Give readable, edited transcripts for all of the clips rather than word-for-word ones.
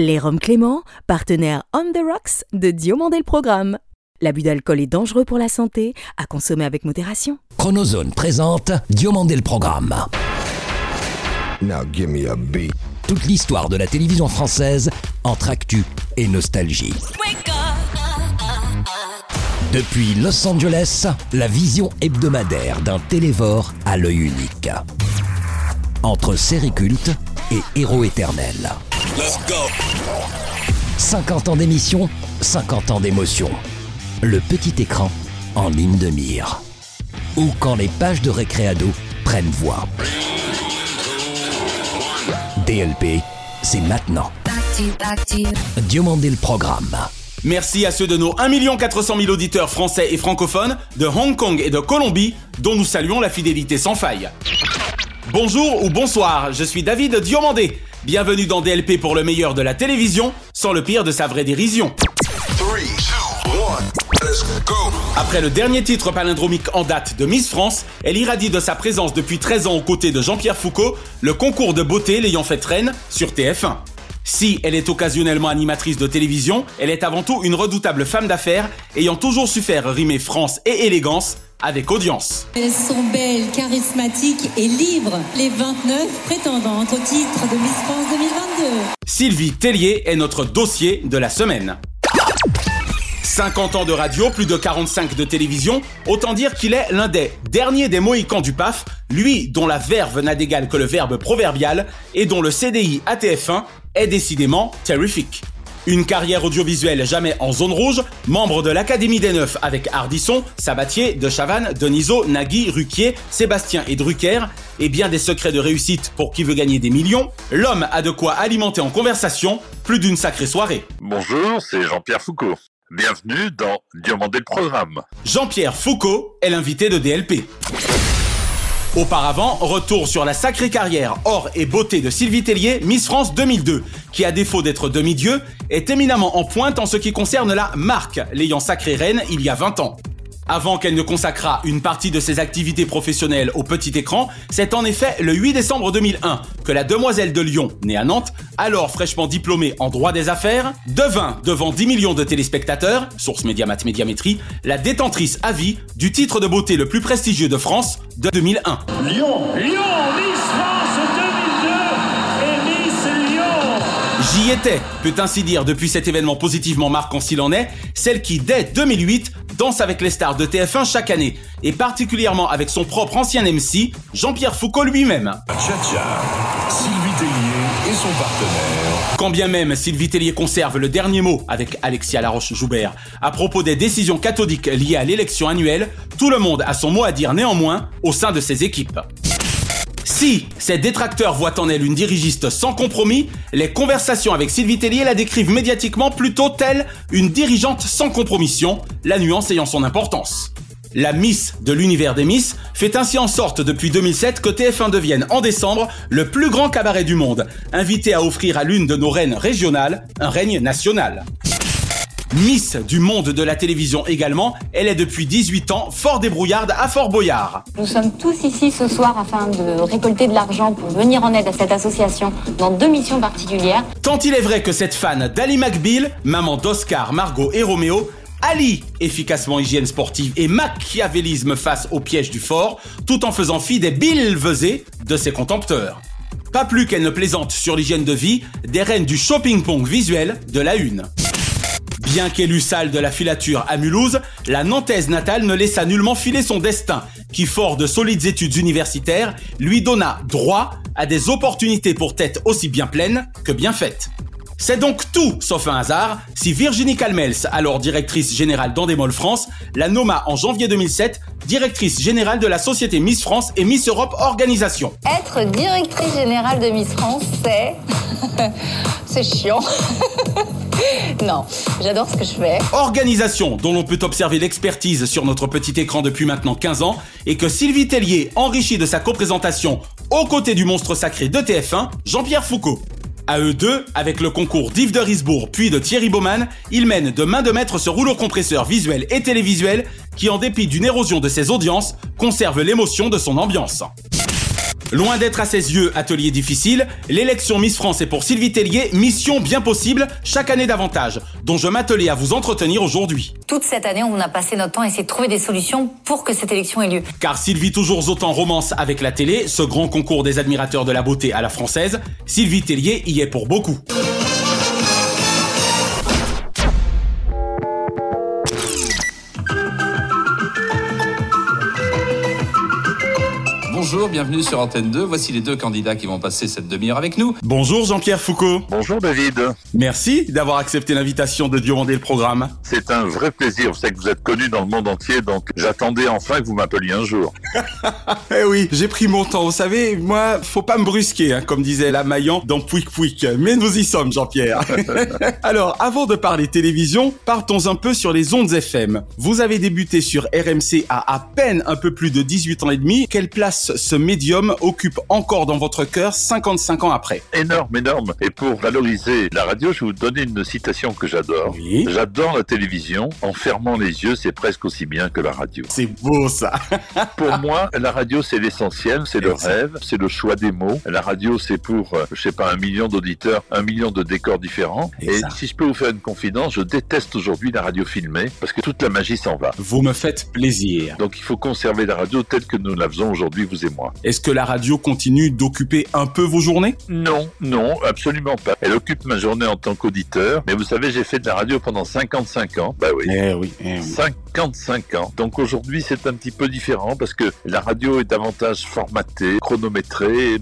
Les Roms Clément, partenaire On The Rocks de Diomandé le Programme. L'abus d'alcool est dangereux pour la santé, à consommer avec modération. Chronozone présente Diomandé le Programme. Now give me a beat. Toute l'histoire de la télévision française entre actu et nostalgie. Depuis Los Angeles, la vision hebdomadaire d'un télévore à l'œil unique. Entre séries cultes et héros éternels. Let's go. 50 ans d'émission, 50 ans d'émotion. Le petit écran en ligne de mire. Ou quand les pages de récréado prennent voix. DLP, c'est maintenant. Diomandé le Programme. Merci à ceux de nos 1 400 000 auditeurs français et francophones de Hong Kong et de Colombie, dont nous saluons la fidélité sans faille. Bonjour ou bonsoir, je suis David Diomandé. Bienvenue dans DLP pour le meilleur de la télévision, sans le pire de sa vraie dérision. 3, 2, 1, let's go. Après le dernier titre palindromique en date de Miss France, elle irradie de sa présence depuis 13 ans aux côtés de Jean-Pierre Foucault, le concours de beauté l'ayant fait reine sur TF1. Si elle est occasionnellement animatrice de télévision, elle est avant tout une redoutable femme d'affaires, ayant toujours su faire rimer France et élégance avec audience. Elles sont belles, charismatiques et libres, les 29 prétendantes au titre de Miss France 2022. Sylvie Tellier est notre dossier de la semaine. 50 ans de radio, plus de 45 de télévision, autant dire qu'il est l'un des derniers des Mohicans du PAF, lui dont la verve n'a d'égal que le verbe proverbial et dont le CDI à TF1 est décidément terrifique. Une carrière audiovisuelle jamais en zone rouge, membre de l'Académie des Neufs avec Ardisson, Sabatier, Dechavanne, Denisot, Nagui, Ruquier, Sébastien et Drucker, et bien des secrets de réussite pour Qui veut gagner des millions, l'homme a de quoi alimenter en conversation plus d'une sacrée soirée. Bonjour, c'est Jean-Pierre Foucault. Bienvenue dans Diomandé le Programme. Jean-Pierre Foucault est l'invité de DLP. Auparavant, retour sur la sacrée carrière, or et beauté de Sylvie Tellier, Miss France 2002, qui à défaut d'être demi-dieu, est éminemment en pointe en ce qui concerne la marque, l'ayant sacrée reine il y a 20 ans. Avant qu'elle ne consacrât une partie de ses activités professionnelles au petit écran, c'est en effet le 8 décembre 2001 que la demoiselle de Lyon, née à Nantes, alors fraîchement diplômée en droit des affaires, devint, devant 10 millions de téléspectateurs, source Médiamat Médiamétrie, la détentrice à vie du titre de beauté le plus prestigieux de France de 2001. Lyon, Miss France 2002 et Miss Lyon. J'y étais, peut ainsi dire depuis cet événement positivement marquant s'il en est, celle qui, dès 2008, danse avec les stars de TF1 chaque année, et particulièrement avec son propre ancien MC, Jean-Pierre Foucault lui-même. Tcha-tcha, Sylvie Tellier et son partenaire. Quand bien même Sylvie Tellier conserve le dernier mot avec Alexia Laroche-Joubert à propos des décisions cathodiques liées à l'élection annuelle, tout le monde a son mot à dire néanmoins au sein de ses équipes. Si ses détracteurs voient en elle une dirigiste sans compromis, les conversations avec Sylvie Tellier la décrivent médiatiquement plutôt telle une dirigeante sans compromission, la nuance ayant son importance. La Miss de l'univers des Miss fait ainsi en sorte depuis 2007 que TF1 devienne en décembre le plus grand cabaret du monde, invité à offrir à l'une de nos reines régionales un règne national. Miss du monde de la télévision également, elle est depuis 18 ans fort débrouillarde à Fort Boyard. Nous sommes tous ici ce soir afin de récolter de l'argent pour venir en aide à cette association dans 2 missions particulières. Tant il est vrai que cette fan d'Ali McBeal, maman d'Oscar, Margot et Roméo, allie efficacement hygiène sportive et machiavélisme face au piège du fort, tout en faisant fi des billevesées de ses contempteurs. Pas plus qu'elle ne plaisante sur l'hygiène de vie des reines du shopping-pong visuel de la une. Bien qu'élue salle de la filature à Mulhouse, la Nantaise natale ne laissa nullement filer son destin, qui, fort de solides études universitaires, lui donna droit à des opportunités pour tête aussi bien pleine que bien faite. C'est donc tout, sauf un hasard, si Virginie Calmels, alors directrice générale d'Endemol France, la nomma en janvier 2007 directrice générale de la société Miss France et Miss Europe Organisation. Être directrice générale de Miss France, c'est... c'est chiant. Non, j'adore ce que je fais. Organisation dont l'on peut observer l'expertise sur notre petit écran depuis maintenant 15 ans et que Sylvie Tellier enrichit de sa coprésentation aux côtés du monstre sacré de TF1, Jean-Pierre Foucault. À eux deux, avec le concours d'Yves de Risbourg puis de Thierry Baumann, ils mènent de main de maître ce rouleau compresseur visuel et télévisuel qui, en dépit d'une érosion de ses audiences, conserve l'émotion de son ambiance. Loin d'être à ses yeux atelier difficile, l'élection Miss France est pour Sylvie Tellier mission bien possible, chaque année davantage, dont je m'attelais à vous entretenir aujourd'hui. Toute cette année, on a passé notre temps à essayer de trouver des solutions pour que cette élection ait lieu. Car Sylvie toujours autant romance avec la télé, ce grand concours des admirateurs de la beauté à la française, Sylvie Tellier y est pour beaucoup. Bonjour, bienvenue sur Antenne 2. Voici les deux candidats qui vont passer cette demi-heure avec nous. Bonjour Jean-Pierre Foucault. Bonjour David. Merci d'avoir accepté l'invitation de Diomandé le programme. C'est un vrai plaisir. Je sais que vous êtes connu dans le monde entier, donc j'attendais enfin que vous m'appeliez un jour. Eh oui, j'ai pris mon temps. Vous savez, moi, faut pas me brusquer, hein, comme disait la Maillan dans Pouic Pouic. Mais nous y sommes, Jean-Pierre. Alors, avant de parler télévision, partons un peu sur les ondes FM. Vous avez débuté sur RMC à peine un peu plus de 18 ans et demi. Quelle place ce médium occupe encore dans votre cœur 55 ans après? Énorme, énorme. Et pour valoriser la radio, je vais vous donner une citation que j'adore. Oui. J'adore la télévision. En fermant les yeux, c'est presque aussi bien que la radio. C'est beau, ça. Pour moi, la radio, c'est l'essentiel, c'est le rêve, c'est le choix des mots. La radio, c'est pour, je sais pas, 1 million d'auditeurs, 1 million de décors différents. Exact. Et si je peux vous faire une confidence, je déteste aujourd'hui la radio filmée parce que toute la magie s'en va. Vous me faites plaisir. Donc, il faut conserver la radio telle que nous la faisons aujourd'hui, vous et moi. Est-ce que la radio continue d'occuper un peu vos journées ? Non, non, absolument pas. Elle occupe ma journée en tant qu'auditeur, mais vous savez, j'ai fait de la radio pendant 55 ans. Bah oui. Eh oui, eh oui. 55 ans. Donc aujourd'hui, c'est un petit peu différent parce que la radio est davantage formatée, chronométrée. Et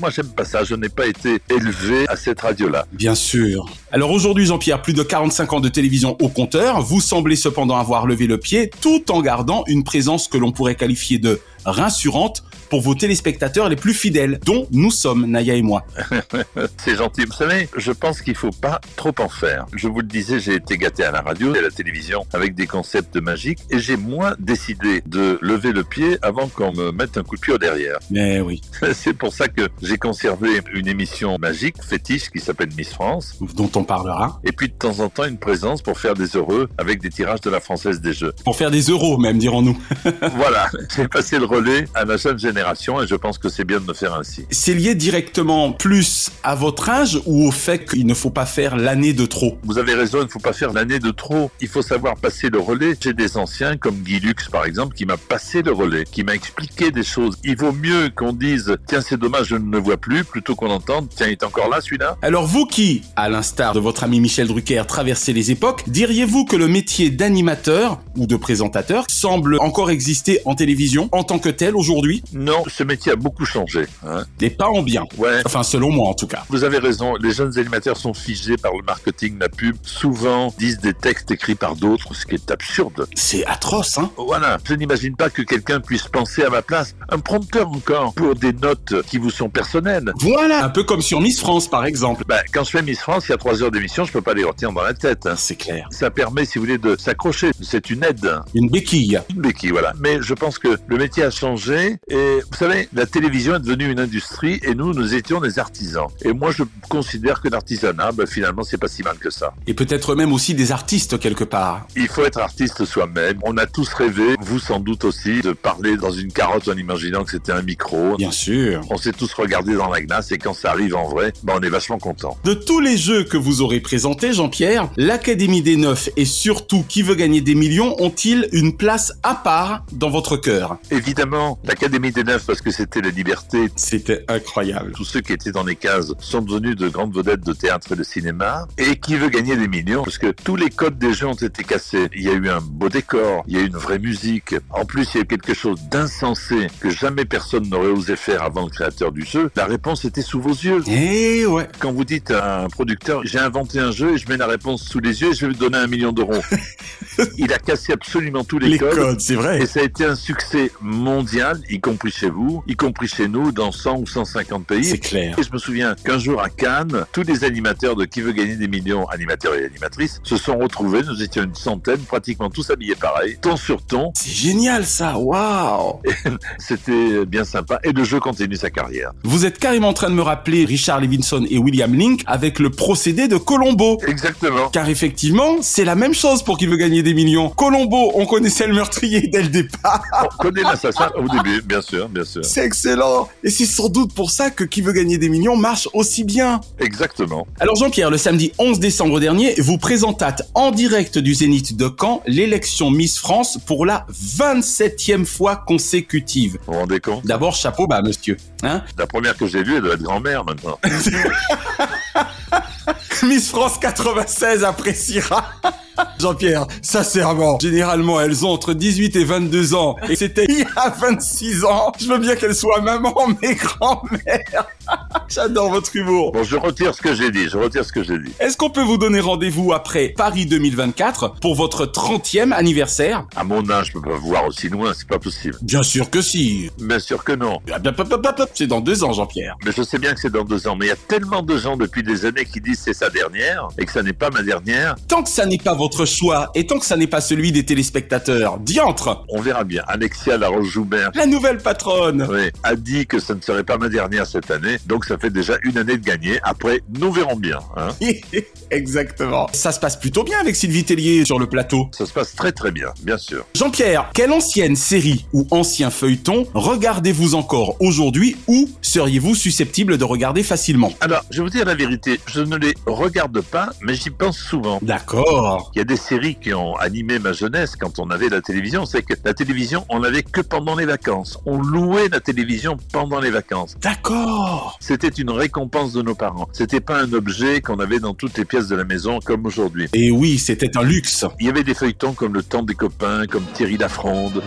moi, j'aime pas ça. Je n'ai pas été élevé à cette radio-là. Bien sûr. Alors aujourd'hui, Jean-Pierre, plus de 45 ans de télévision au compteur. Vous semblez cependant avoir levé le pied tout en gardant une présence que l'on pourrait qualifier de rassurante pour vos téléspectateurs les plus fidèles, dont nous sommes, Naya et moi. C'est gentil. Vous savez, je pense qu'il ne faut pas trop en faire. Je vous le disais, j'ai été gâté à la radio et à la télévision avec des concepts magiques et j'ai moins décidé de lever le pied avant qu'on me mette un coup de pied derrière. Mais oui. C'est pour ça que j'ai conservé une émission magique, fétiche, qui s'appelle Miss France. Dont on parlera. Et puis de temps en temps, une présence pour faire des heureux avec des tirages de la Française des Jeux. Pour faire des euros même, dirons-nous. Voilà. J'ai passé le relais à la jeune génération. Et je pense que c'est bien de le faire ainsi. C'est lié directement plus à votre âge ou au fait qu'il ne faut pas faire l'année de trop? Vous avez raison, il ne faut pas faire l'année de trop. Il faut savoir passer le relais. J'ai des anciens comme Guy Lux par exemple qui m'a passé le relais, qui m'a expliqué des choses. Il vaut mieux qu'on dise « Tiens, c'est dommage, je ne le vois plus » plutôt qu'on entende « Tiens, il est encore là celui-là ». Alors vous qui, à l'instar de votre ami Michel Drucker, traversez les époques, diriez-vous que le métier d'animateur ou de présentateur semble encore exister en télévision en tant que tel aujourd'hui? Non, ce métier a beaucoup changé. Hein. Et pas en bien. Ouais. Enfin, selon moi, en tout cas. Vous avez raison. Les jeunes animateurs sont figés par le marketing, la pub. Souvent, disent des textes écrits par d'autres, ce qui est absurde. C'est atroce, hein. Voilà. Je n'imagine pas que quelqu'un puisse penser à ma place. Un prompteur encore pour des notes qui vous sont personnelles. Voilà. Un peu comme sur Miss France, par exemple. Ben, quand je fais Miss France, il y a 3 heures d'émission, je peux pas les retenir dans la tête. Hein. C'est clair. Ça permet, si vous voulez, de s'accrocher. C'est une aide. Une béquille. Une béquille, voilà. Mais je pense que le métier a changé et vous savez, la télévision est devenue une industrie et nous étions des artisans. Et moi, je considère que l'artisanat, finalement, c'est pas si mal que ça. Et peut-être même aussi des artistes, quelque part. Il faut être artiste soi-même. On a tous rêvé, vous sans doute aussi, de parler dans une carotte en imaginant que c'était un micro. Bien sûr. On s'est tous regardés dans la glace et quand ça arrive en vrai, on est vachement contents. De tous les jeux que vous aurez présentés, Jean-Pierre, l'Académie des 9 et surtout Qui veut gagner des millions ont-ils une place à part dans votre cœur? Évidemment, l'Académie des 9 parce que c'était la liberté. C'était incroyable. Tous ceux qui étaient dans les cases sont devenus de grandes vedettes de théâtre et de cinéma. Et Qui veut gagner des millions parce que tous les codes des jeux ont été cassés. Il y a eu un beau décor, il y a eu une vraie musique. En plus, il y a eu quelque chose d'insensé que jamais personne n'aurait osé faire avant le créateur du jeu. La réponse était sous vos yeux. Et ouais. Quand vous dites à un producteur, j'ai inventé un jeu et je mets la réponse sous les yeux et je vais vous donner 1 million d'euros. Il a cassé absolument tous les codes. Les codes, c'est vrai. Et ça a été un succès mondial, y compris chez vous, y compris chez nous, dans 100 ou 150 pays. C'est clair. Et je me souviens qu'un jour à Cannes, tous les animateurs de Qui veut gagner des millions, animateurs et animatrices, se sont retrouvés. Nous étions une centaine, pratiquement tous habillés pareil, ton sur ton. C'est génial ça, waouh. C'était bien sympa. Et le jeu continue sa carrière. Vous êtes carrément en train de me rappeler Richard Levinson et William Link avec le procédé de Colombo. Exactement. Car effectivement, c'est la même chose pour Qui veut gagner des millions. Colombo, on connaissait le meurtrier dès le départ. On connaît l'assassin au début, bien sûr. sûr, bien sûr. C'est excellent. Et c'est sans doute pour ça que Qui veut gagner des millions marche aussi bien. Exactement. Alors Jean-Pierre, le samedi 11 décembre dernier, vous présentâtes en direct du Zénith de Caen l'élection Miss France pour la 27e fois consécutive. Vous vous rendez compte ? D'abord, chapeau bas, monsieur. Hein ? La première que j'ai vue est de la grand-mère, maintenant. Miss France 96 appréciera. Jean-Pierre, sincèrement, généralement, elles ont entre 18 et 22 ans. Et c'était il y a 26 ans. Je veux bien qu'elles soient maman, mais grand-mère. J'adore votre humour. Bon, je retire ce que j'ai dit. Est-ce qu'on peut vous donner rendez-vous après Paris 2024 pour votre 30e anniversaire ? À mon âge, je peux pas voir aussi loin, c'est pas possible. Bien sûr que si. Bien sûr que non. C'est dans 2 ans, Jean-Pierre. Mais je sais bien que c'est dans 2 ans, mais il y a tellement de gens depuis des années qui disent c'est sa dernière et que ça n'est pas ma dernière. Tant que ça n'est pas votre choix et tant que ça n'est pas celui des téléspectateurs, diantre. On verra bien. Alexia Laroche-Joubert, la nouvelle patronne, oui, a dit que ça ne serait pas ma dernière cette année, donc ça fait déjà 1 année de gagné. Après, nous verrons bien. Hein. Exactement. Ça se passe plutôt bien avec Sylvie Tellier sur le plateau. Ça se passe très très bien, bien sûr. Jean-Pierre, quelle ancienne série ou ancien feuilleton regardez-vous encore aujourd'hui ou seriez-vous susceptible de regarder facilement ? Alors, je vais vous dire la vérité, je ne les regarde pas, mais j'y pense souvent. D'accord. Il y a des séries qui ont animé ma jeunesse quand on avait la télévision. C'est que la télévision, on l'avait que pendant les vacances. On louait la télévision pendant les vacances. D'accord. C'était une récompense de nos parents. C'était pas un objet qu'on avait dans toutes les pièces de la maison comme aujourd'hui. Et oui, c'était un luxe. Il y avait des feuilletons comme Le Temps des copains, comme Thierry Lafronde.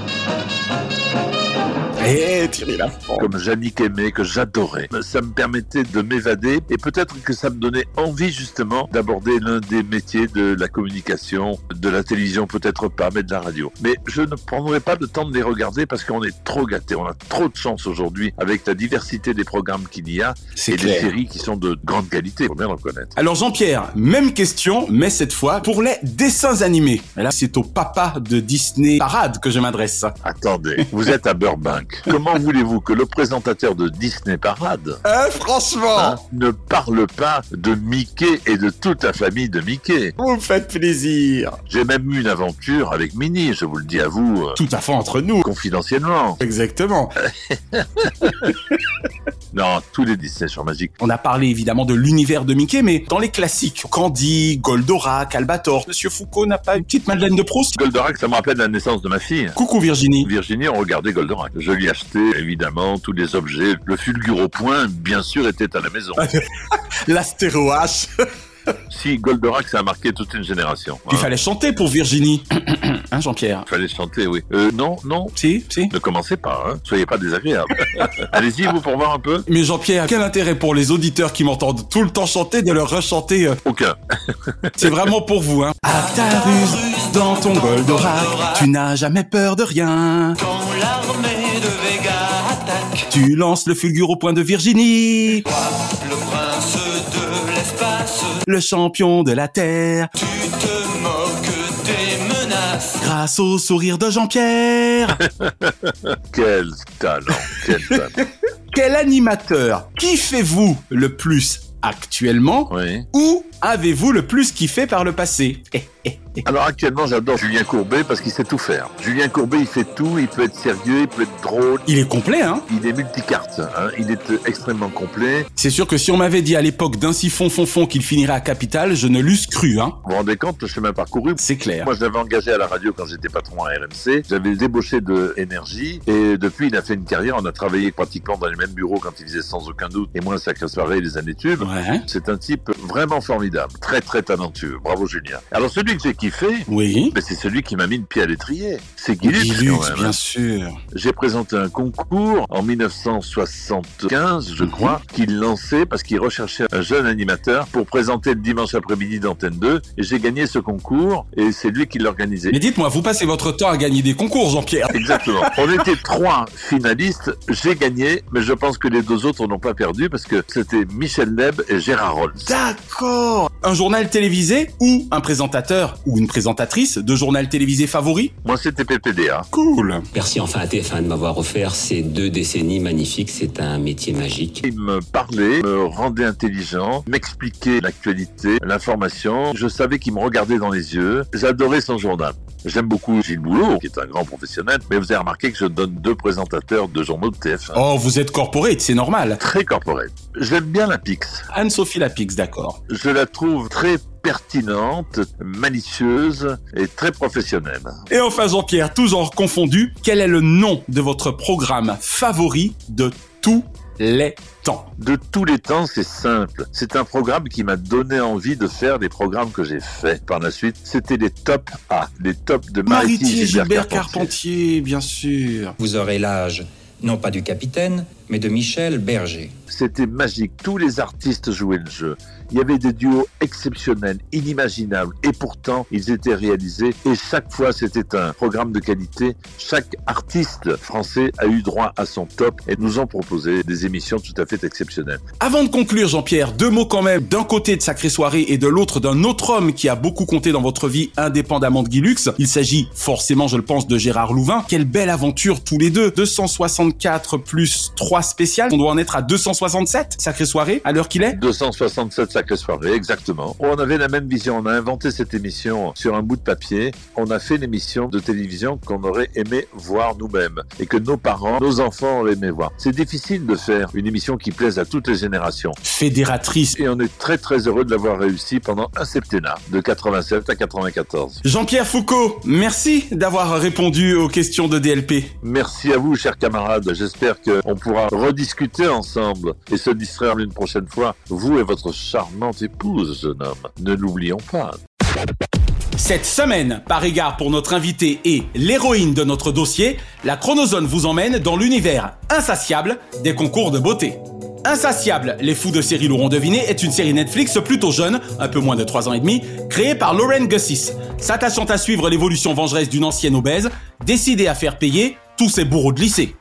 Thierry Lafronde. Comme Jannick Aimé, que j'adorais. Ça me permettait de m'évader et peut-être que ça me donnait envie justement d'aborder l'un des métiers de la communication, de la télévision peut-être pas, mais de la radio. Mais je ne prendrai pas le temps de les regarder parce qu'on est trop gâtés, on a trop de chance aujourd'hui avec la diversité des programmes qu'il y a. C'est et clair. Des séries qui sont de grande qualité, il faut bien le reconnaître. Alors Jean-Pierre, même question, mais cette fois pour les dessins animés. Là, c'est au papa de Disney Parade que je m'adresse. Attendez, vous êtes à Burbank. Comment voulez-vous que le présentateur de Disney Parade franchement, ne parle pas de Mickey et de toute la famille de Mickey ? Vous me faites plaisir. J'ai même eu une aventure avec Minnie, je vous le dis à vous. Tout à fait entre nous. Confidentiellement. Exactement. Non, tous les Disney sont magiques. On a parlé évidemment de l'univers de Mickey, mais dans les classiques, Candy, Goldorak, Albator, Monsieur Foucault n'a pas une petite Madeleine de Proust ? Goldorak, ça me rappelle la naissance de ma fille. Coucou Virginie. Virginie, on regardait Goldorak. Je lui achetais évidemment tous les objets. Le fulgure au point, bien sûr, était à la maison. L'astérohache. Si, Goldorak, ça a marqué toute une génération. Il fallait chanter pour Virginie. Hein, Jean-Pierre ? Il fallait chanter, oui. Non. Si. Ne commencez pas, hein. Soyez pas désagréable. Allez-y, vous, pour voir un peu. Mais Jean-Pierre, quel intérêt pour les auditeurs qui m'entendent tout le temps chanter de leur rechanter ? Aucun. C'est vraiment pour vous, hein. À ta ruse, dans ton Goldorak, tu n'as jamais peur de rien. Quand l'armée de Vega attaque, tu lances le fulgure au point de Virginie. Le prince de l'espace, le champion de la terre, tu te moques des menaces grâce au sourire de Jean-Pierre. Quel talent. Quel animateur kiffez-vous le plus actuellement, oui, ou avez-vous le plus kiffé par le passé ? Alors actuellement, j'adore Julien Courbet parce qu'il sait tout faire. Julien Courbet, il fait tout, il peut être sérieux, il peut être drôle. Il est complet, hein ? Il est multicarte, hein ? Il est extrêmement complet. C'est sûr que si on m'avait dit à l'époque d'un siphon fond qu'il finirait à Capitale, je ne l'eusse cru, hein ? Vous vous rendez compte, le chemin parcouru ? C'est clair. Moi, je l'avais engagé à la radio quand j'étais patron à RMC. J'avais débauché de énergie et depuis, il a fait une carrière. On a travaillé pratiquement dans les mêmes bureaux quand il faisait Sans aucun doute et moi, Sacré soirée, les années tubes. Ouais. C'est un type vraiment formidable, très très talentueux. Bravo Julien. Alors celui que j'ai kiffé, oui, ben c'est celui qui m'a mis le pied à l'étrier. C'est Guy Lux, quand même. Bien sûr. J'ai présenté un concours en 1975, je crois, qu'il lançait parce qu'il recherchait un jeune animateur pour présenter le dimanche après-midi d'Antenne 2. Et j'ai gagné ce concours et c'est lui qui l'organisait. Mais dites-moi, vous passez votre temps à gagner des concours, Jean-Pierre. Exactement. On était 3 finalistes. J'ai gagné, mais je pense que les 2 autres n'ont pas perdu parce que c'était Michel Neb et Gérard Rolls. D'accord. Un journal télévisé ou un présentateur ou une présentatrice de journal télévisé favori ? Moi, c'était PPDA. Cool. Merci enfin à TF1 de m'avoir offert ces 2 décennies magnifiques. C'est un métier magique. Il me parlait, me rendait intelligent, m'expliquait l'actualité, l'information. Je savais qu'il me regardait dans les yeux. J'adorais son journal. J'aime beaucoup Gilles Boulot, qui est un grand professionnel, mais vous avez remarqué que je donne deux présentateurs de journaux de TF1. Oh, vous êtes corporate, c'est normal. Très corporate. J'aime bien Lapix. Anne-Sophie Lapix, d'accord. Je la trouve très pertinente, malicieuse et très professionnelle. Et enfin, Jean-Pierre, tous genres confondus, quel est le nom de votre programme favori de tous les temps? De tous les temps, c'est simple. C'est un programme qui m'a donné envie de faire des programmes que j'ai faits par la suite. C'était les top A, les tops de Marie-Thierry Gilbert Carpentier, bien sûr. Vous aurez l'âge, non pas du capitaine, mais de Michel Berger. C'était magique, tous les artistes jouaient le jeu. Il y avait des duos exceptionnels, inimaginables, et pourtant, ils étaient réalisés, et chaque fois, c'était un programme de qualité. Chaque artiste français a eu droit à son top, et nous ont proposé des émissions tout à fait exceptionnelles. Avant de conclure, Jean-Pierre, deux mots quand même, d'un côté de Sacrée Soirée, et de l'autre d'un autre homme qui a beaucoup compté dans votre vie, indépendamment de Guy Lux. Il s'agit forcément, je le pense, de Gérard Louvain. Quelle belle aventure, tous les deux. 264 plus 3 spéciales, on doit en être à 267, Sacrée Soirée, à l'heure qu'il est. 267 Sacrée Soirée, exactement. On avait la même vision, on a inventé cette émission sur un bout de papier, on a fait l'émission de télévision qu'on aurait aimé voir nous-mêmes, et que nos parents, nos enfants auraient aimé voir. C'est difficile de faire une émission qui plaise à toutes les générations. Fédératrice. Et on est très très heureux de l'avoir réussi pendant un septennat, de 87 à 94. Jean-Pierre Foucault, merci d'avoir répondu aux questions de DLP. Merci à vous, chers camarades, j'espère qu'on pourra rediscuter ensemble et se distraire une prochaine fois, vous et votre charmante épouse, jeune homme. Ne l'oublions pas. Cette semaine, par égard pour notre invité et l'héroïne de notre dossier, la chronozone vous emmène dans l'univers insatiable des concours de beauté. Insatiable, les fous de série l'auront deviné, est une série Netflix plutôt jeune, un peu moins de 3 ans et demi, créée par Lauren Gussis, s'attachant à suivre l'évolution vengeresse d'une ancienne obèse, décidée à faire payer tous ses bourreaux de lycée.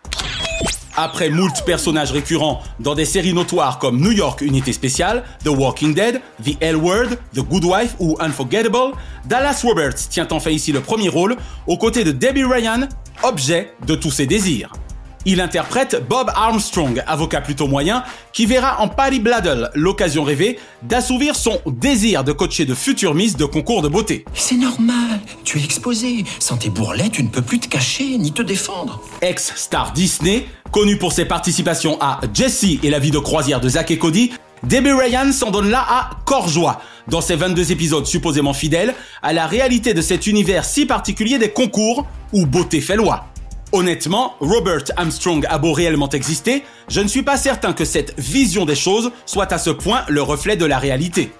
Après moult personnages récurrents dans des séries notoires comme New York Unité Spéciale, The Walking Dead, The L Word, The Good Wife ou Unforgettable, Dallas Roberts tient enfin ici le premier rôle, aux côtés de Debbie Ryan, objet de tous ses désirs. Il interprète Bob Armstrong, avocat plutôt moyen, qui verra en Patty Bladel l'occasion rêvée d'assouvir son désir de coacher de futures misses de concours de beauté. C'est normal, tu es exposé. Sans tes bourrelets, tu ne peux plus te cacher ni te défendre. Ex-star Disney, connue pour ses participations à Jessie et la vie de croisière de Zack et Cody, Debbie Ryan s'en donne là à corps joie, dans ses 22 épisodes supposément fidèles à la réalité de cet univers si particulier des concours où beauté fait loi. Honnêtement, Robert Armstrong a beau réellement exister, je ne suis pas certain que cette vision des choses soit à ce point le reflet de la réalité.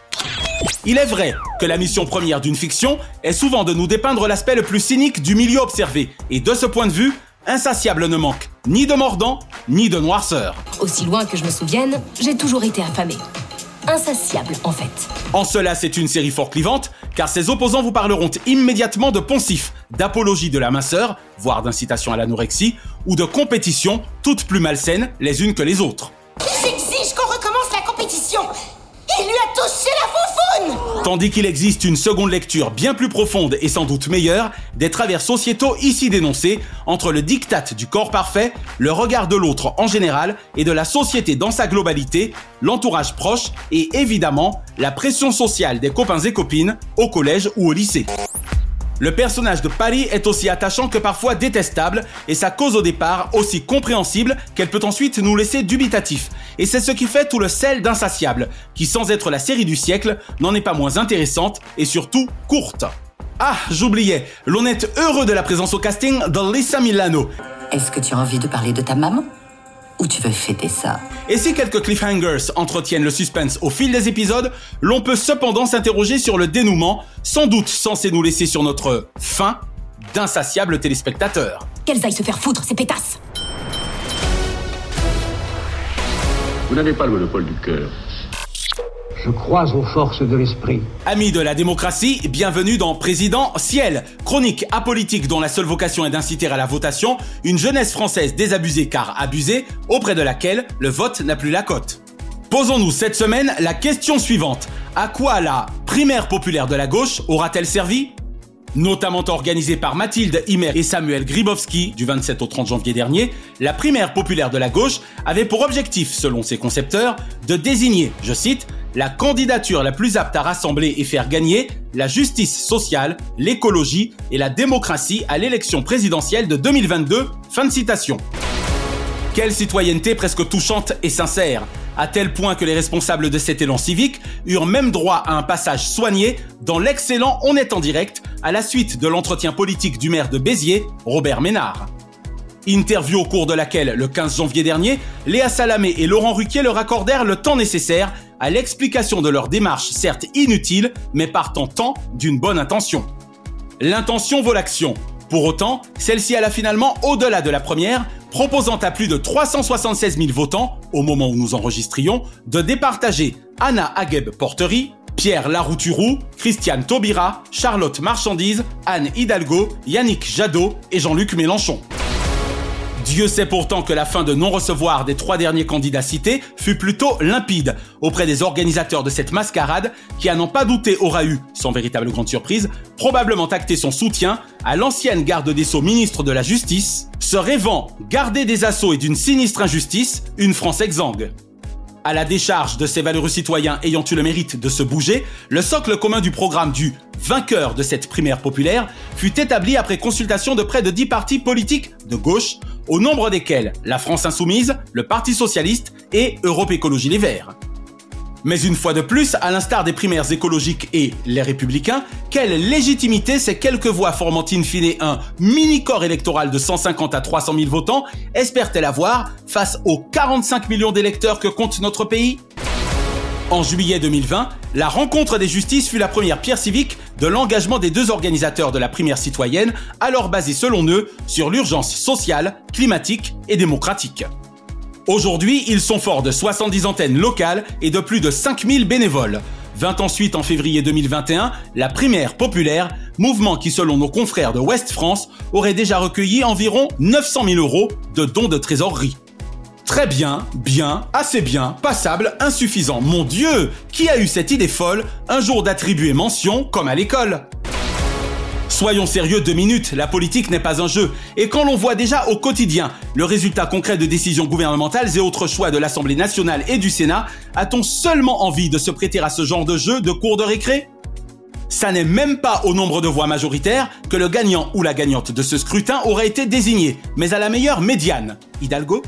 Il est vrai que la mission première d'une fiction est souvent de nous dépeindre l'aspect le plus cynique du milieu observé, et de ce point de vue, Insatiable ne manque ni de mordant, ni de noirceur. Aussi loin que je me souvienne, j'ai toujours été affamé. Insatiable, en fait. En cela, c'est une série fort clivante, car ses opposants vous parleront immédiatement de poncifs, d'apologie de la minceur, voire d'incitation à l'anorexie, ou de compétition, toutes plus malsaines les unes que les autres. Ils exigent qu'on recommence la compétition. Il lui a touché la foufoune. Tandis qu'il existe une seconde lecture bien plus profonde et sans doute meilleure des travers sociétaux ici dénoncés, entre le diktat du corps parfait, le regard de l'autre en général et de la société dans sa globalité, l'entourage proche et évidemment la pression sociale des copains et copines au collège ou au lycée. Le personnage de Patty est aussi attachant que parfois détestable, et sa cause au départ aussi compréhensible qu'elle peut ensuite nous laisser dubitatifs. Et c'est ce qui fait tout le sel d'Insatiable, qui sans être la série du siècle, n'en est pas moins intéressante et surtout courte. Ah, j'oubliais, l'on est heureux de la présence au casting de Lisa Milano. Est-ce que tu as envie de parler de ta maman ? Ou tu veux fêter ça ? Et si quelques cliffhangers entretiennent le suspense au fil des épisodes, l'on peut cependant s'interroger sur le dénouement, sans doute censé nous laisser sur notre faim d'insatiables téléspectateurs. Qu'elles aillent se faire foutre, ces pétasses ! Vous n'avez pas le monopole du cœur. Je crois aux forces de l'esprit. Amis de la démocratie, bienvenue dans Président Ciel, chronique apolitique dont la seule vocation est d'inciter à la votation une jeunesse française désabusée car abusée, auprès de laquelle le vote n'a plus la cote. Posons-nous cette semaine la question suivante. À quoi la primaire populaire de la gauche aura-t-elle servi ? Notamment organisée par Mathilde Himer et Samuel Grybowski du 27 au 30 janvier dernier, la primaire populaire de la gauche avait pour objectif, selon ses concepteurs, de désigner, je cite, la candidature la plus apte à rassembler et faire gagner la justice sociale, l'écologie et la démocratie à l'élection présidentielle de 2022. Fin de citation. Quelle citoyenneté presque touchante et sincère, à tel point que les responsables de cet élan civique eurent même droit à un passage soigné dans l'excellent On est en direct à la suite de l'entretien politique du maire de Béziers, Robert Ménard. Interview au cours de laquelle, le 15 janvier dernier, Léa Salamé et Laurent Ruquier leur accordèrent le temps nécessaire à l'explication de leur démarche, certes inutile, mais partant tant d'une bonne intention. L'intention vaut l'action. Pour autant, celle-ci alla finalement au-delà de la première, proposant à plus de 376 000 votants, au moment où nous enregistrions, de départager Anna Agueb-Porterie, Pierre Larouturou, Christiane Taubira, Charlotte Marchandise, Anne Hidalgo, Yannick Jadot et Jean-Luc Mélenchon. Dieu sait pourtant que la fin de non-recevoir des trois derniers candidats cités fut plutôt limpide auprès des organisateurs de cette mascarade qui, à n'en pas douter, aura eu, sans véritable grande surprise, probablement acté son soutien à l'ancienne garde des Sceaux ministre de la Justice, se rêvant gardée des assauts et d'une sinistre injustice, une France exsangue. À la décharge de ces valeureux citoyens ayant eu le mérite de se bouger, le socle commun du programme du vainqueur de cette primaire populaire fut établi après consultation de près de 10 partis politiques de gauche, au nombre desquels la France Insoumise, le Parti Socialiste et Europe Écologie Les Verts. Mais une fois de plus, à l'instar des primaires écologiques et les Républicains, quelle légitimité ces quelques voix formant in fine un mini-corps électoral de 150 à 300 000 votants espèrent-elles avoir face aux 45 millions d'électeurs que compte notre pays ? En juillet 2020, la rencontre des justices fut la première pierre civique de l'engagement des deux organisateurs de la primaire citoyenne, alors basée selon eux sur l'urgence sociale, climatique et démocratique. Aujourd'hui, ils sont forts de 70 antennes locales et de plus de 5000 bénévoles. Vint ensuite, en février 2021, la primaire populaire, mouvement qui, selon nos confrères de Ouest France, aurait déjà recueilli environ 900 000 euros de dons de trésorerie. Très bien, bien, assez bien, passable, insuffisant. Mon Dieu, qui a eu cette idée folle un jour d'attribuer mention comme à l'école ? Soyons sérieux 2 minutes, la politique n'est pas un jeu. Et quand l'on voit déjà au quotidien le résultat concret de décisions gouvernementales et autres choix de l'Assemblée nationale et du Sénat, a-t-on seulement envie de se prêter à ce genre de jeu de cours de récré ? Ça n'est même pas au nombre de voix majoritaires que le gagnant ou la gagnante de ce scrutin aurait été désigné, mais à la meilleure médiane. Hidalgo ?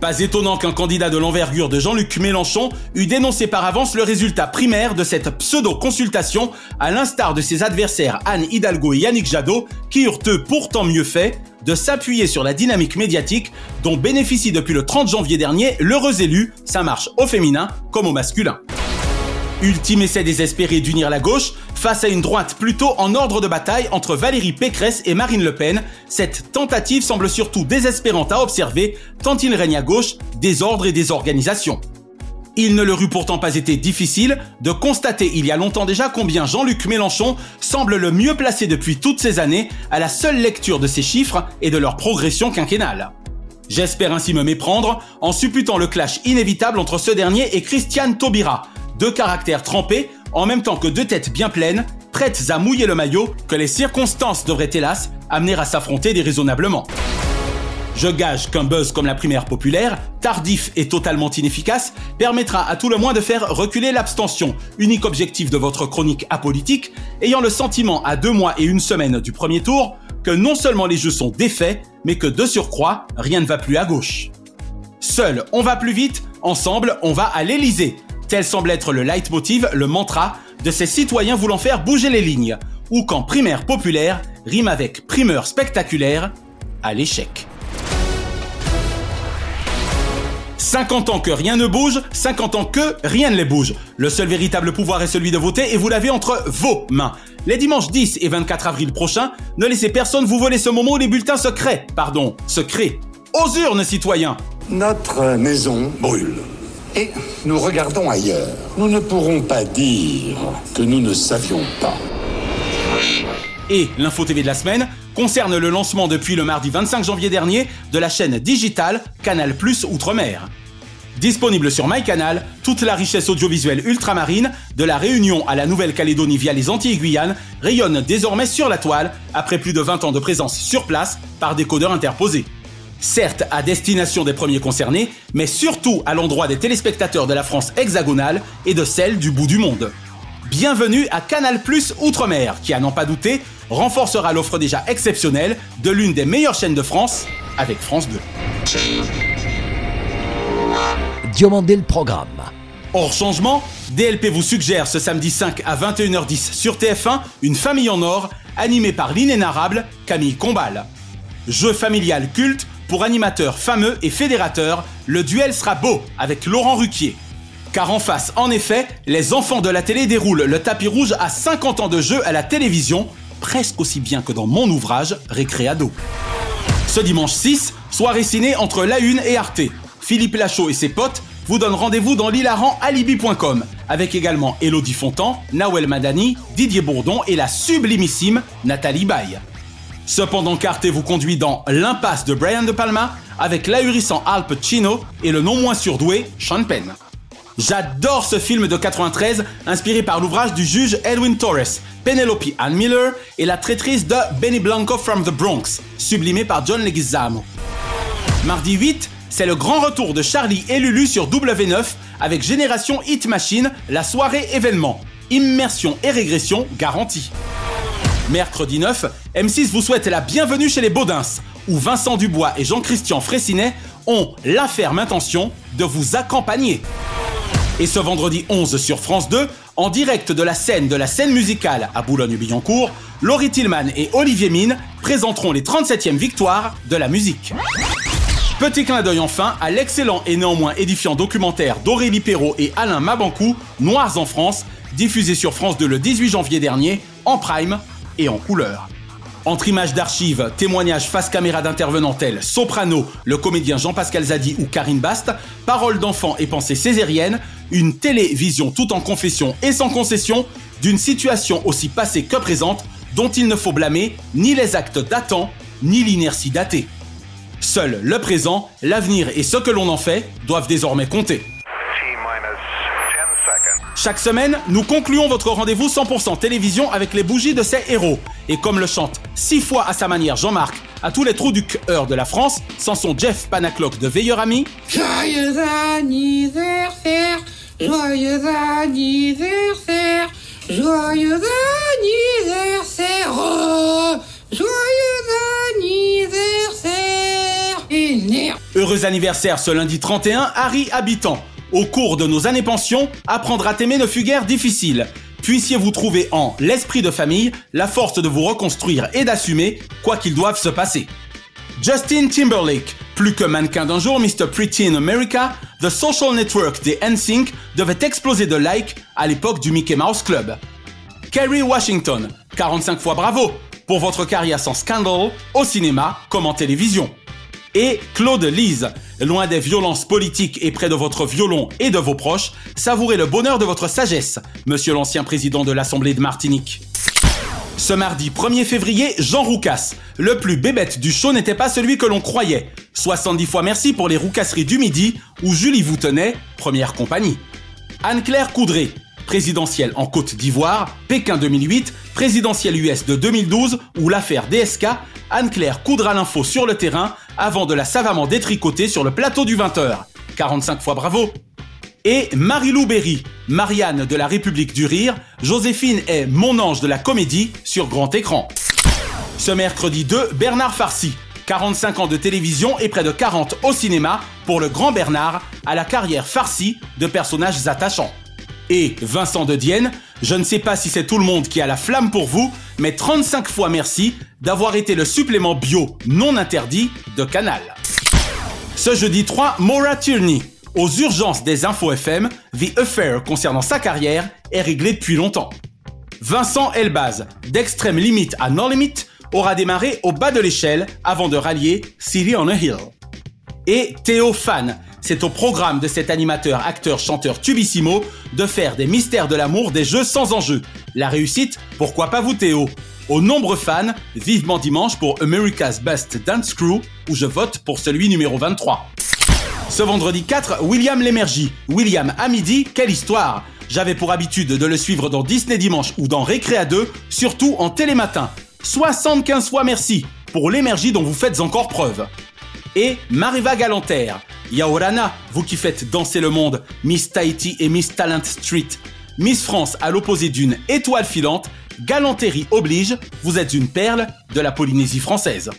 Pas étonnant qu'un candidat de l'envergure de Jean-Luc Mélenchon eût dénoncé par avance le résultat primaire de cette pseudo-consultation, à l'instar de ses adversaires Anne Hidalgo et Yannick Jadot, qui eurent eux pourtant mieux fait de s'appuyer sur la dynamique médiatique dont bénéficie depuis le 30 janvier dernier l'heureux élu, ça marche au féminin comme au masculin. Ultime essai désespéré d'unir la gauche face à une droite plutôt en ordre de bataille entre Valérie Pécresse et Marine Le Pen, cette tentative semble surtout désespérante à observer tant il règne à gauche désordre et désorganisation. Il ne leur eût pourtant pas été difficile de constater il y a longtemps déjà combien Jean-Luc Mélenchon semble le mieux placé depuis toutes ces années à la seule lecture de ses chiffres et de leur progression quinquennale. J'espère ainsi me méprendre en supputant le clash inévitable entre ce dernier et Christiane Taubira, 2 caractères trempés, en même temps que 2 têtes bien pleines, prêtes à mouiller le maillot, que les circonstances devraient hélas amener à s'affronter déraisonnablement. Je gage qu'un buzz comme la primaire populaire, tardif et totalement inefficace, permettra à tout le moins de faire reculer l'abstention, unique objectif de votre chronique apolitique, ayant le sentiment à 2 mois et 1 semaine du premier tour que non seulement les jeux sont défaits, mais que de surcroît, rien ne va plus à gauche. Seul, on va plus vite, ensemble, on va à l'Élysée. Tel semble être le leitmotiv, le mantra de ces citoyens voulant faire bouger les lignes, ou quand primaire populaire rime avec primeur spectaculaire à l'échec. 50 ans que rien ne bouge, 50 ans que rien ne les bouge. Le seul véritable pouvoir est celui de voter et vous l'avez entre vos mains. Les dimanches 10 et 24 avril prochains, ne laissez personne vous voler ce moment où les bulletins se créent. Aux urnes, citoyens ! Notre maison brûle. Et nous regardons ailleurs. Nous ne pourrons pas dire que nous ne savions pas. Et l'info TV de la semaine concerne le lancement depuis le mardi 25 janvier dernier de la chaîne digitale Canal+ Outre-mer. Disponible sur MyCanal, toute la richesse audiovisuelle ultramarine, de la Réunion à la Nouvelle-Calédonie via les Antilles et Guyane, rayonne désormais sur la toile après plus de 20 ans de présence sur place par décodeur interposé. certes à destination des premiers concernés, mais surtout à l'endroit des téléspectateurs de la France hexagonale et de celle du bout du monde. Bienvenue à Canal+ Outre-mer, qui, à n'en pas douter, renforcera l'offre déjà exceptionnelle de l'une des meilleures chaînes de France, avec France 2. Diomandé le programme. Hors changement, DLP vous suggère ce samedi 5 à 21h10 sur TF1 Une famille en or, animée par l'inénarrable Camille Combal. Jeu familial culte pour animateur fameux et fédérateur, le duel sera beau avec Laurent Ruquier. Car en face, en effet, les enfants de la télé déroulent le tapis rouge à 50 ans de jeu à la télévision, presque aussi bien que dans mon ouvrage Récréado. Ce dimanche 6, soirée ciné entre La Une et Arte. Philippe Lachaud et ses potes vous donnent rendez-vous dans l'hilarant alibi.com, avec également Élodie Fontan, Nawel Madani, Didier Bourdon et la sublimissime Nathalie Baye. Cependant qu'Arte vous conduit dans l'impasse de Brian De Palma, avec l'ahurissant Al Pacino et le non moins surdoué Sean Penn. J'adore ce film de 93, inspiré par l'ouvrage du juge Edwin Torres, Penelope Ann Miller et la traîtrise de Benny Blanco from the Bronx, sublimé par John Leguizamo. Mardi 8, c'est le grand retour de Charlie et Lulu sur W9 avec Génération Hit Machine, la soirée événement. Immersion et régression garantie. Mercredi 9, M6 vous souhaite la bienvenue chez les Baudins, où Vincent Dubois et Jean-Christian Fraissinet ont l'inferme intention de vous accompagner. Et ce vendredi 11 sur France 2, en direct de la scène musicale à Boulogne-Billancourt, Laurie Tillman et Olivier Mine présenteront les 37e victoires de la musique. Petit clin d'œil enfin à l'excellent et néanmoins édifiant documentaire d'Aurélie Perrault et Alain Mabankou, Noirs en France, diffusé sur France 2 le 18 janvier dernier, en prime et en couleur. Entre images d'archives, témoignages face caméra d'intervenants tels Soprano, le comédien Jean-Pascal Zadi ou Karine Bast, paroles d'enfants et pensées césariennes, une télévision tout en confession et sans concession d'une situation aussi passée que présente dont il ne faut blâmer ni les actes datants ni l'inertie datée. Seul le présent, l'avenir et ce que l'on en fait doivent désormais compter. Chaque semaine, nous concluons votre rendez-vous 100% télévision avec les bougies de ces héros. Et comme le chante 6 fois à sa manière Jean-Marc, à tous les trous du cœur de la France, sans son Jeff Panaclock de Veilleur Ami. Joyeux anniversaire, joyeux anniversaire, joyeux anniversaire, oh, joyeux anniversaire. Heureux anniversaire ce lundi 31, Harry Habitant. Au cours de nos années pensions, apprendre à t'aimer ne fut guère difficile. Puissiez-vous trouver en l'esprit de famille la force de vous reconstruire et d'assumer quoi qu'il doive se passer. Justin Timberlake, plus que mannequin d'un jour, Mr. Pretty in America, The Social Network des NSYNC devait exploser de likes à l'époque du Mickey Mouse Club. Kerry Washington, 45 fois bravo pour votre carrière sans scandale au cinéma comme en télévision. Et Claude Lise, loin des violences politiques et près de votre violon et de vos proches, savourez le bonheur de votre sagesse, monsieur l'ancien président de l'Assemblée de Martinique. Ce mardi 1er février, Jean Roucas, le plus bébête du show n'était pas celui que l'on croyait. 70 fois merci pour les roucasseries du midi où Julie Voutenet, première compagnie. Anne-Claire Coudray, présidentielle en Côte d'Ivoire, Pékin 2008, présidentielle US de 2012 ou l'affaire DSK, Anne-Claire coudra l'info sur le terrain avant de la savamment détricoter sur le plateau du 20h. 45 fois bravo. Et Marie-Lou Berry, Marianne de la République du Rire, Joséphine est mon ange de la comédie sur grand écran. Ce mercredi 2, Bernard Farcy, 45 ans de télévision et près de 40 au cinéma pour le grand Bernard, à la carrière farcie de personnages attachants. Et Vincent de Dienne, je ne sais pas si c'est tout le monde qui a la flamme pour vous, mais 35 fois merci d'avoir été le supplément bio non interdit de Canal. Ce jeudi 3, Maura Tierney, aux urgences des infos FM, The Affair concernant sa carrière est réglé depuis longtemps. Vincent Elbaz, d'Extrême Limite à No Limit, aura démarré au bas de l'échelle avant de rallier City on a Hill. Et Théo Fan, c'est au programme de cet animateur, acteur, chanteur tubissimo de faire des mystères de l'amour des jeux sans enjeu. La réussite, pourquoi pas vous Théo ? Aux nombreux fans, vivement dimanche pour America's Best Dance Crew, où je vote pour celui numéro 23. Ce vendredi 4, William Lémergie. William à midi, quelle histoire ! J'avais pour habitude de le suivre dans Disney Dimanche ou dans Récréa 2, surtout en télématin. 75 fois merci pour l'énergie dont vous faites encore preuve. et Mariva Galanterre. Yaorana, vous qui faites danser le monde, Miss Tahiti et Miss Talent Street. Miss France à l'opposé d'une étoile filante, galanterie oblige, vous êtes une perle de la Polynésie française.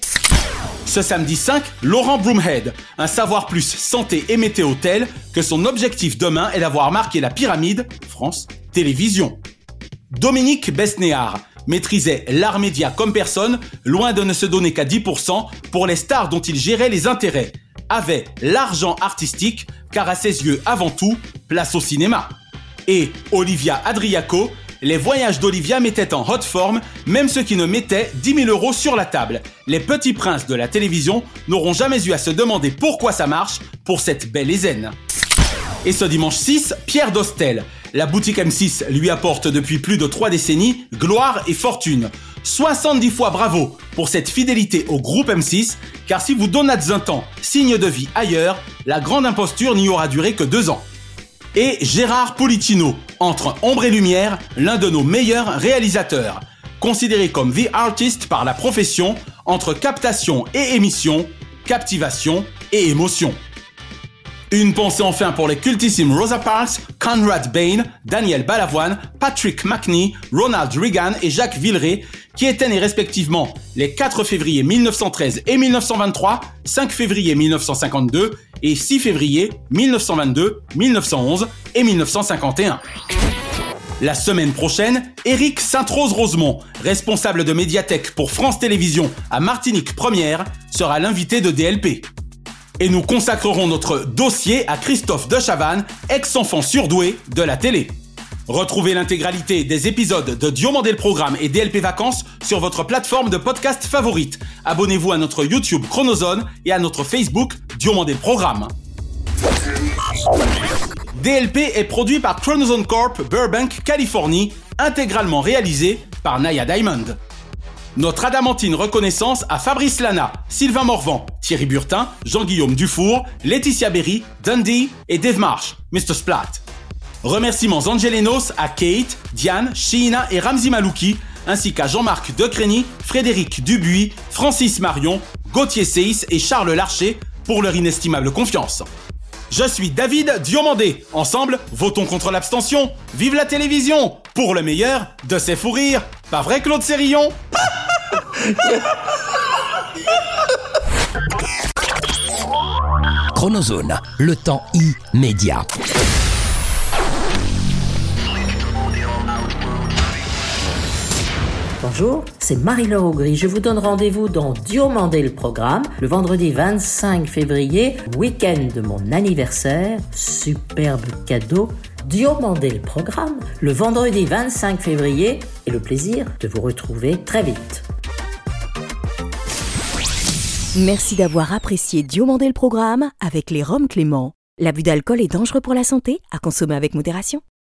Ce samedi 5, Laurent Broomhead, un savoir plus santé et météo tel que son objectif demain est d'avoir marqué la pyramide France Télévisions. Dominique Besnéard maîtrisait l'art média comme personne, loin de ne se donner qu'à 10% pour les stars dont il gérait les intérêts, avait l'argent artistique car à ses yeux avant tout, place au cinéma. Et Olivia Adriaco, les voyages d'Olivia mettaient en haute forme, même ceux qui ne mettaient 10 000 € sur la table. Les petits princes de la télévision n'auront jamais eu à se demander pourquoi ça marche pour cette belle Ézène. Et ce dimanche 6, Pierre Dostel. La boutique M6 lui apporte depuis plus de 3 décennies gloire et fortune. 70 fois bravo pour cette fidélité au groupe M6, car si vous donnâtes un temps signe de vie ailleurs, la grande imposture n'y aura duré que 2 ans. Et Gérard Policino, entre Ombre et Lumière, l'un de nos meilleurs réalisateurs. Considéré comme The Artist par la profession, entre captation et émission, captivation et émotion. Une pensée enfin pour les cultissimes Rosa Parks, Conrad Bain, Daniel Balavoine, Patrick McNee, Ronald Reagan et Jacques Villeray, qui étaient nés respectivement les 4 février 1913 et 1923, 5 février 1952 et 6 février 1922, 1911 et 1951. La semaine prochaine, Éric Sainte-Rose-Rosemont, responsable de médiathèque pour France Télévisions à Martinique Première, sera l'invité de DLP. Et nous consacrerons notre dossier à Christophe Dechavanne, ex-enfant surdoué de la télé. Retrouvez l'intégralité des épisodes de Diomandé le Programme et DLP Vacances sur votre plateforme de podcast favorite. Abonnez-vous à notre YouTube Chronozone et à notre Facebook Diomandé le Programme. DLP est produit par Chronozone Corp Burbank, Californie, intégralement réalisé par Naya Diamond. Notre adamantine reconnaissance à Fabrice Lana, Sylvain Morvan, Thierry Burtin, Jean-Guillaume Dufour, Laetitia Berry, Dundee et Dave Marsh, Mr. Splat. Remerciements Angelenos à Kate, Diane, Sheena et Ramzi Malouki, ainsi qu'à Jean-Marc Decreny, Frédéric Dubuis, Francis Marion, Gauthier Seyss et Charles Larcher pour leur inestimable confiance. Je suis David Diomandé. Ensemble, votons contre l'abstention. Vive la télévision pour le meilleur de ses fous rires. Pas vrai, Claude Sérillon? Chronozone, le temps immédiat. Bonjour, c'est Marie-Laure Augry. Je vous donne rendez-vous dans Diomandé le Programme, le vendredi 25 février, week-end de mon anniversaire. Superbe cadeau. Diomandé le Programme, le vendredi 25 février, et le plaisir de vous retrouver très vite. Merci d'avoir apprécié Diomandé le Programme avec les Roms Clément. L'abus d'alcool est dangereux pour la santé, à consommer avec modération.